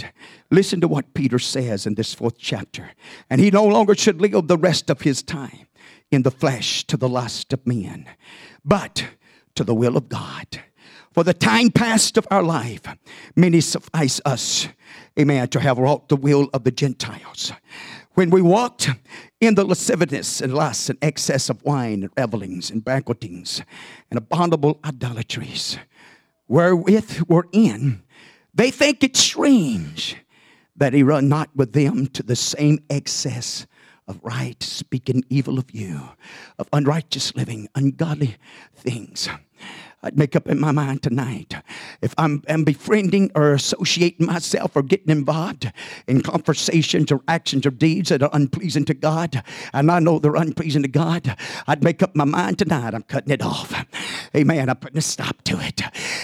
Listen to what Peter says in this fourth chapter. And he no longer should live the rest of his time in the flesh to the lust of men, but to the will of God. For the time past of our life, many suffice us, amen, to have wrought the will of the Gentiles. When we walked in the lasciviousness and lust and excess of wine and revelings and banquetings and abominable idolatries, wherewith we're in, they think it strange that he run not with them to the same excess of right, speaking evil of you, of unrighteous living, ungodly things. I'd make up in my mind tonight, if I'm, I'm befriending or associating myself or getting involved in conversations or actions or deeds that are unpleasing to God, and I know they're unpleasing to God, I'd make up my mind tonight, I'm cutting it off. Amen, I'm putting a stop to it.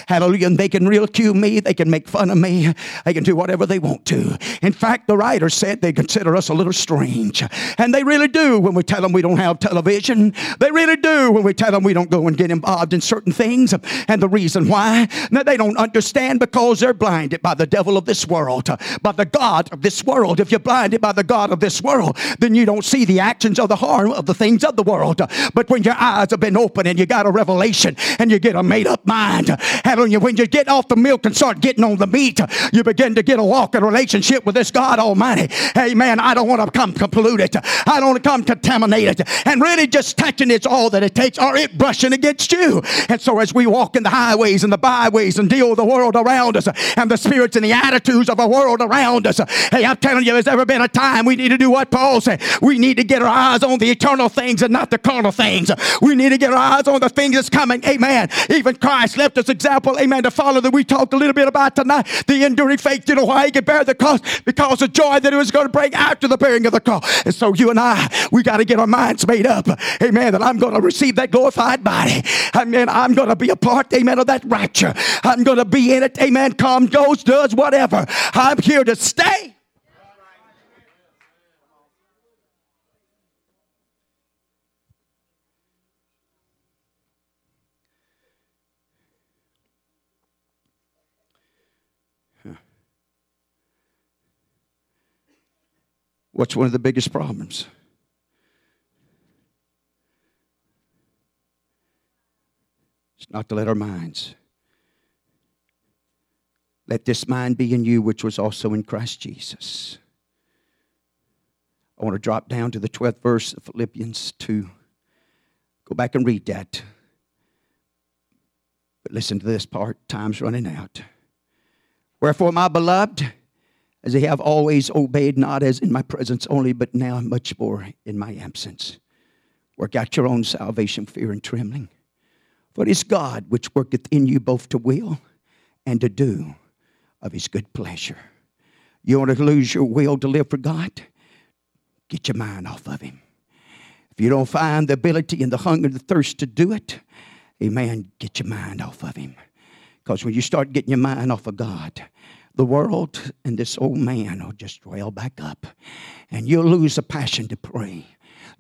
Hallelujah, and they can ridicule me, they can make fun of me, they can do whatever they want to. In fact, the writer said they consider us a little strange, and they really do when we tell them we don't have television. They really do when we tell them we don't go and get involved in certain things. And the reason why, now they don't understand because they're blinded by the devil of this world, by the God of this world. If you're blinded by the God of this world, then you don't see the actions or the harm of the things of the world. But when your eyes have been opened and you got a revelation and you get a made up mind, hallelujah, when you get off the milk and start getting on the meat, you begin to get a walk and relationship with this God Almighty. Amen. I don't want to come polluted. I don't want to come contaminated. And really just touching it's all that it takes, or it brushing against you. And so as we We walk in the highways and the byways and deal with the world around us and the spirits and the attitudes of our world around us. Hey, I'm telling you, there's ever been a time we need to do what Paul said. We need to get our eyes on the eternal things and not the carnal things. We need to get our eyes on the things that's coming. Amen. Even Christ left us example, amen, to follow that we talked a little bit about tonight. The enduring faith, you know why he could bear the cross? Because the joy that it was going to bring after the bearing of the cross. And so you and I, we got to get our minds made up. Amen. That I'm going to receive that glorified body. Amen. I'm going to be a part, amen, of that rapture. I'm going to be in it, amen, come, goes, does, whatever. I'm here to stay. Huh. What's one of the biggest problems? Not to let our minds. Let this mind be in you, which was also in Christ Jesus. I want to drop down to the twelfth verse of Philippians two. Go back and read that. But listen to this part. Time's running out. Wherefore, my beloved, as ye have always obeyed, not as in my presence only, but now much more in my absence, work out your own salvation, fear and trembling. For it is God which worketh in you both to will and to do of his good pleasure. You want to lose your will to live for God? Get your mind off of him. If you don't find the ability and the hunger and the thirst to do it, amen, get your mind off of him. Because when you start getting your mind off of God, the world and this old man will just rail back up. And you'll lose the passion to pray.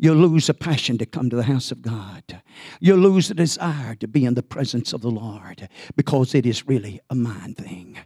You'll lose the passion to come to the house of God. You'll lose the desire to be in the presence of the Lord because it is really a mind thing.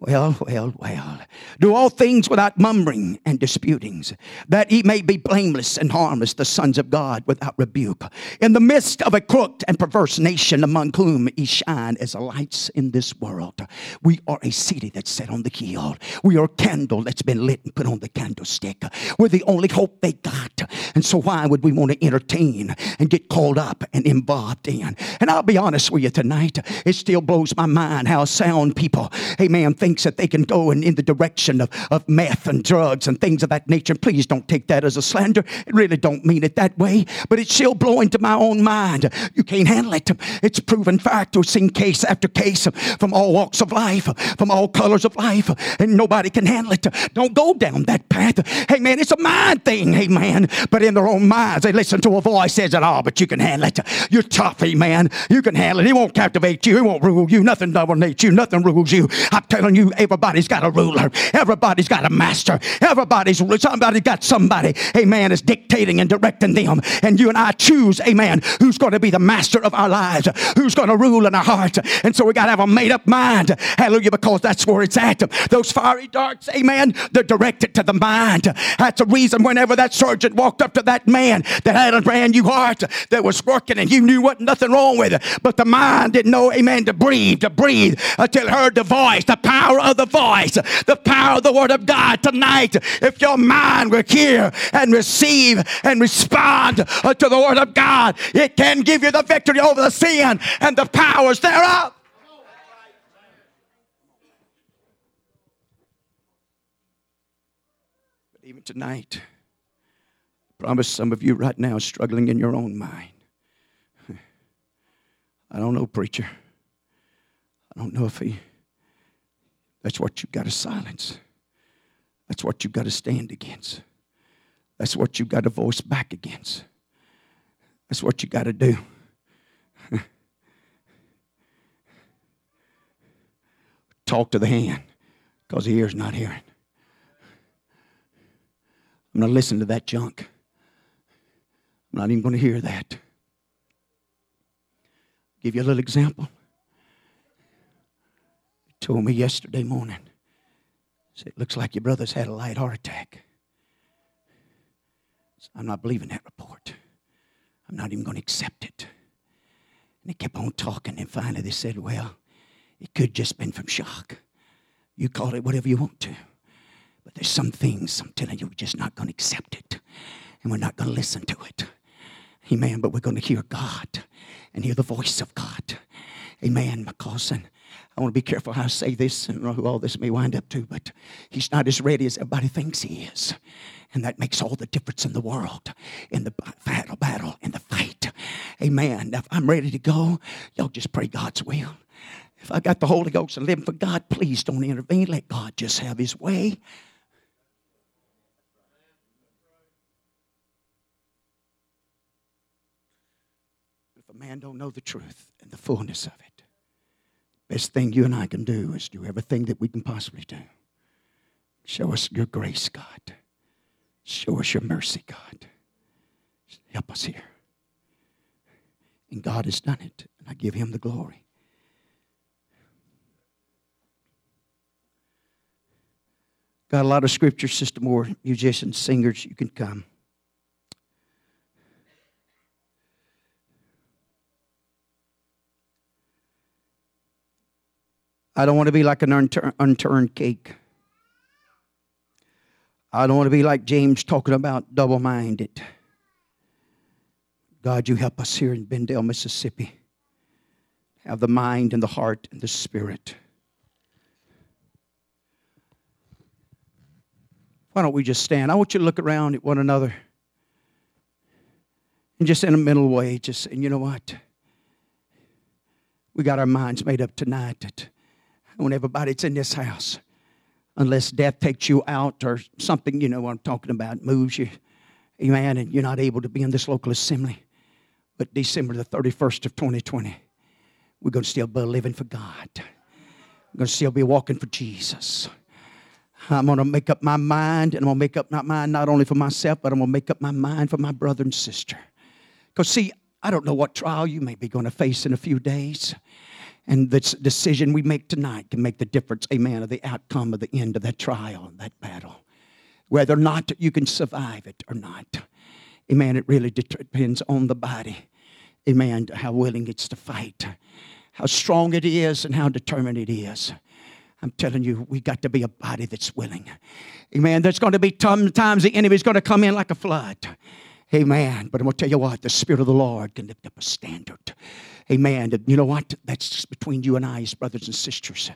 Well, well, well. Do all things without murmuring and disputings, that ye may be blameless and harmless, the sons of God without rebuke, in the midst of a crooked and perverse nation, among whom ye shine as lights in this world. We are a city that's set on the hill. We are a candle that's been lit and put on the candlestick. We're the only hope they got. And so why would we want to entertain and get called up and involved in? And I'll be honest with you tonight, it still blows my mind how sound people, amen, think that they can go in, in the direction of, of meth and drugs and things of that nature. Please don't take that as a slander. I really don't mean it that way. But it's still blowing to my own mind. You can't handle it. It's proven fact. We've seen case after case from all walks of life, from all colors of life, and nobody can handle it. Don't go down that path. Hey, man, it's a mind thing, hey, man. But in their own minds, they listen to a voice that says it all, but you can handle it. You're tough, hey, man. You can handle it. He won't captivate you. He won't rule you. Nothing dominates you. Nothing rules you. I'm telling you, everybody's got a ruler. Everybody's got a master. Everybody's somebody got somebody. Amen. Is dictating and directing them. And you and I choose, amen, who's going to be the master of our lives, who's going to rule in our hearts. And so we got to have a made up mind. Hallelujah, because that's where it's at. Those fiery darts, amen, they're directed to the mind. That's the reason whenever that surgeon walked up to that man that had a brand new heart that was working and you knew what nothing wrong with it. But the mind didn't know, amen, to breathe, to breathe until it heard the voice, the power power of the voice, the power of the Word of God tonight. If your mind will hear and receive and respond to the Word of God, it can give you the victory over the sin and the powers thereof. But even tonight, I promise some of you right now are struggling in your own mind. I don't know, preacher. I don't know if he... That's what you've got to silence. That's what you've got to stand against. That's what you've got to voice back against. That's what you got to do. Talk to the hand, because the ear's not hearing. I'm not listening to that junk. I'm not even going to hear that. I'll give you a little example. Told me yesterday morning, said, it looks like your brother's had a light heart attack. So I'm not believing that report. I'm not even going to accept it. And they kept on talking, and finally they said, well, it could just been from shock. You call it whatever you want to. But there's some things, I'm telling you, we're just not going to accept it. And we're not going to listen to it. Amen. But we're going to hear God and hear the voice of God. Amen, my cousin. I want to be careful how I say this and who all this may wind up to, but he's not as ready as everybody thinks he is. And that makes all the difference in the world, in the battle, battle, in the fight. Amen. Now, if I'm ready to go, y'all just pray God's will. If I got the Holy Ghost and living for God, please don't intervene. Let God just have his way. If a man don't know the truth and the fullness of it, best thing you and I can do is do everything that we can possibly do. Show us your grace, God. Show us your mercy, God. Help us here. And God has done it, and I give him the glory. Got a lot of scripture, Sister Moore, musicians, singers, you can come. I don't want to be like an untur- unturned cake. I don't want to be like James talking about double-minded. God, you help us here in Bendale, Mississippi. Have the mind and the heart and the spirit. Why don't we just stand? I want you to look around at one another. And just in a mental way, just, and you know what? We got our minds made up tonight that I want everybody that's in this house, unless death takes you out or something, you know what I'm talking about, moves you, amen, and you're not able to be in this local assembly. But December the thirty-first of twenty twenty, we're going to still be living for God. We're going to still be walking for Jesus. I'm going to make up my mind, and I'm going to make up my mind not only for myself, but I'm going to make up my mind for my brother and sister. Because, see, I don't know what trial you may be going to face in a few days. And this decision we make tonight can make the difference, amen, of the outcome of the end of that trial and that battle. Whether or not you can survive it or not. Amen, it really depends on the body. Amen, how willing it's to fight. How strong it is and how determined it is. I'm telling you, we got to be a body that's willing. Amen, there's going to be times the enemy's going to come in like a flood. Amen, but I'm going to tell you what, the Spirit of the Lord can lift up a standard. Amen. You know what? That's just between you and I as brothers and sisters.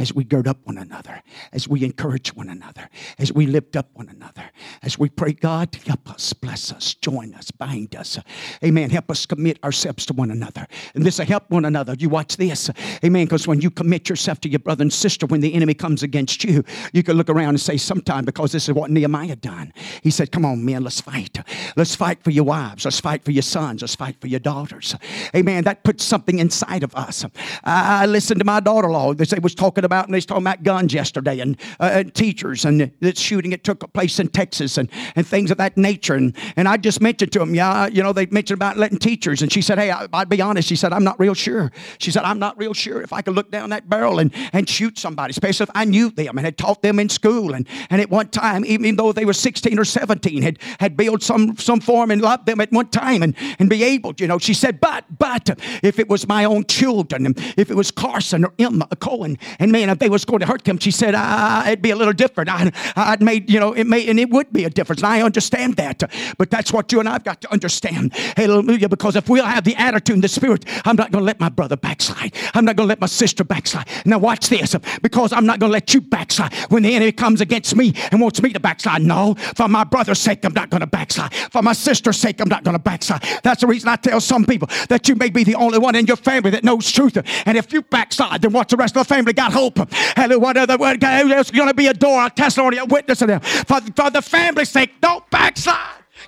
As we gird up one another. As we encourage one another. As we lift up one another. As we pray, God, help us, bless us, join us, bind us. Amen. Help us commit ourselves to one another. And this will help one another. You watch this. Amen. Because when you commit yourself to your brother and sister, when the enemy comes against you, you can look around and say sometime, because this is what Nehemiah done. He said, come on, men, let's fight. Let's fight for your wives. Let's fight for your sons. Let's fight for your daughters. Amen. That something inside of us. I listened to my daughter-in-law. They was talking about, and they was talking about guns yesterday, and, uh, and teachers, and the shooting that took place in Texas, and, and things of that nature. And, and I just mentioned to them, yeah, you know, they mentioned about letting teachers. And she said, hey, I, I'd be honest. She said, I'm not real sure. She said, I'm not real sure if I could look down that barrel and, and shoot somebody, especially if I knew them and had taught them in school. And, and at one time, even though they were sixteen or seventeen, had, had built some, some form and loved them at one time and, and be able, you know, she said, but, but, if it was my own children, if it was Carson or Emma, Cohen, and man, if they was going to hurt them, she said, ah, it'd be a little different. I, I'd made, you know, it may, and it would be a difference. And I understand that, but that's what you and I've got to understand. Hallelujah. Because if we'll have the attitude and the spirit, I'm not going to let my brother backslide. I'm not going to let my sister backslide. Now watch this, because I'm not going to let you backslide. When the enemy comes against me and wants me to backslide, no, for my brother's sake, I'm not going to backslide. For my sister's sake, I'm not going to backslide. That's the reason I tell some people that you may be the only one in your family that knows truth. And if you backslide, then watch the rest of the family got hope. Hallelujah. There's going to be a door, a testimony, a witness of them. For, for the family's sake, don't backslide.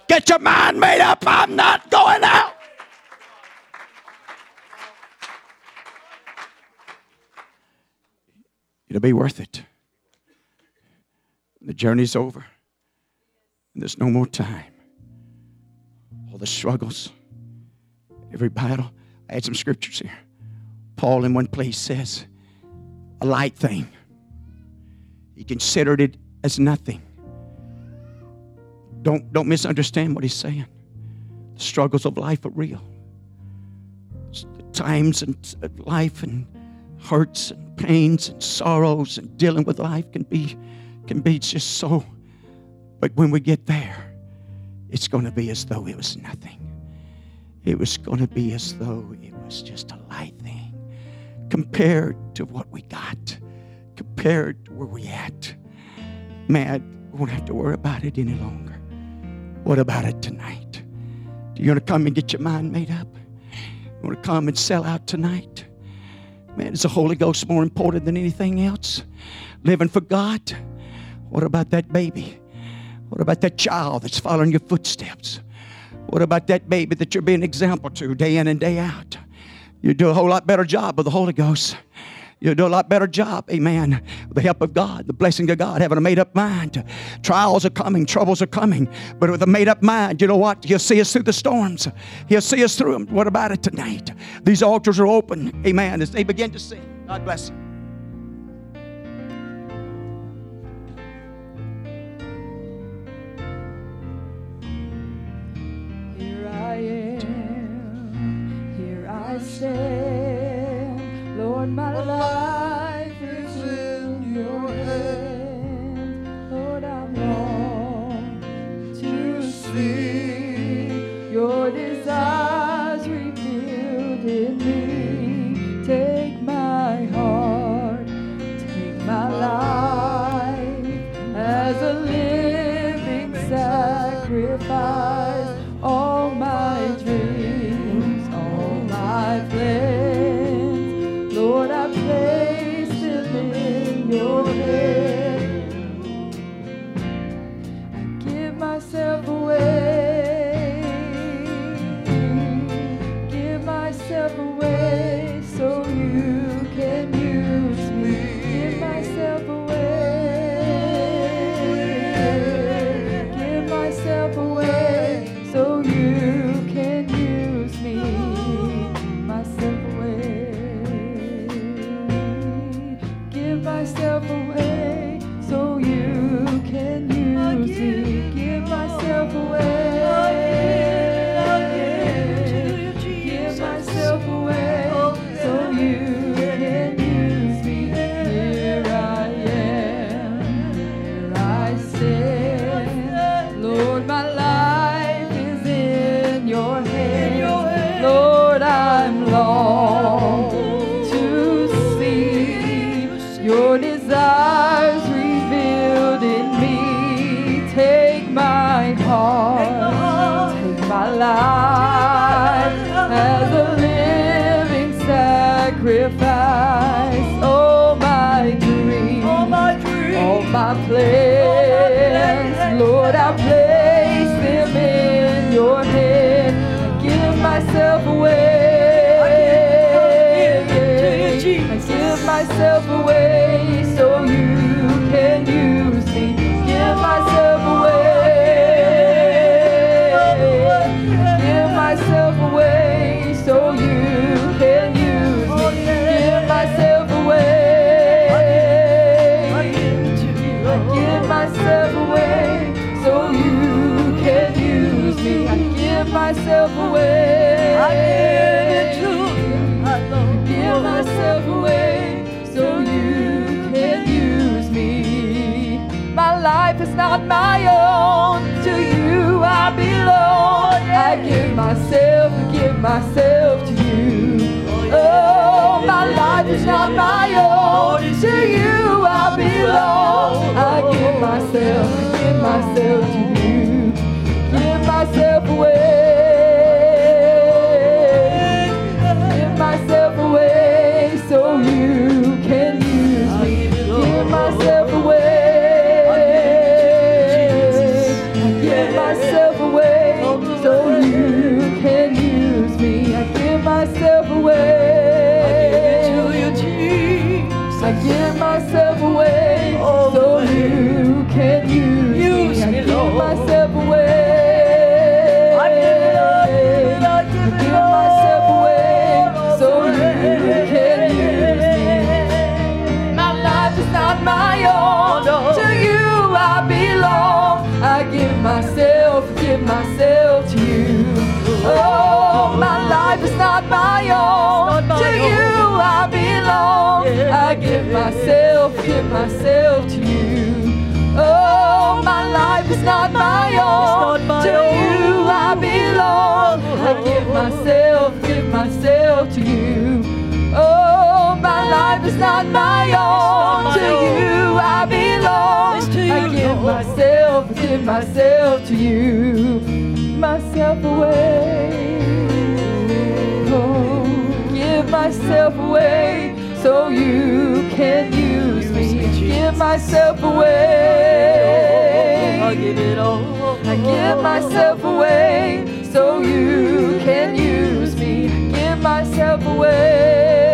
Get your mind made up. I'm not going out. It'll be worth it. The journey's over. And there's no more time. All the struggles, every battle. I had some scriptures here. Paul in one place says, a light thing. He considered it as nothing. Don't, don't misunderstand what he's saying. The struggles of life are real. It's the times and life and hurts and pains and sorrows and dealing with life can be can be just so, but when we get there, it's going to be as though it was nothing. It was going to be as though it was just a light thing compared to what we got, compared to where we at. Man, I won't have to worry about it any longer. What about it tonight? Do you want to come and get your mind made up? You want to come and sell out tonight? Man, is the Holy Ghost more important than anything else? Living for God? What about that baby? What about that child that's following your footsteps? What about that baby that you're being an example to day in and day out? You do a whole lot better job with the Holy Ghost. You'll do a lot better job, amen, with the help of God, the blessing of God, having a made-up mind. Trials are coming, troubles are coming, but with a made-up mind, you know what? He'll see us through the storms. He'll see us through them. What about it tonight? These altars are open, amen, as they begin to sing. God bless you. Here I am, here I stand. Lord, my, my life is in your hand. Lord, I long to see your desires revealed in me. Take my heart, take my life as a living sacrifice. All my dreams, all my plans. Myself away. I give it to myself away so you can use me. My life is not my own, to you I belong. I give myself, give myself to you. Oh, my life is not my own, to you I belong. I give myself, give myself to you. Give myself away. So you can use I'll me. Give, give myself away. I give myself away. So you can use me. I give myself away. I give it to you, Jesus. I give myself away. So you can use me. I give myself away. I give it up. I give it up. Myself away. So you can. My own, to you I belong. I give myself, give myself to you. Oh, my life is not my own, to you I belong. I give myself, give myself to you. Oh, my life is not my own, to you I belong. I give myself, give myself to you. Oh, my life is not my own, to you I belong. I give myself, give myself to you, myself away. Oh, give myself away so you can use me. Give myself away. I give myself away so you can use me. Give myself away.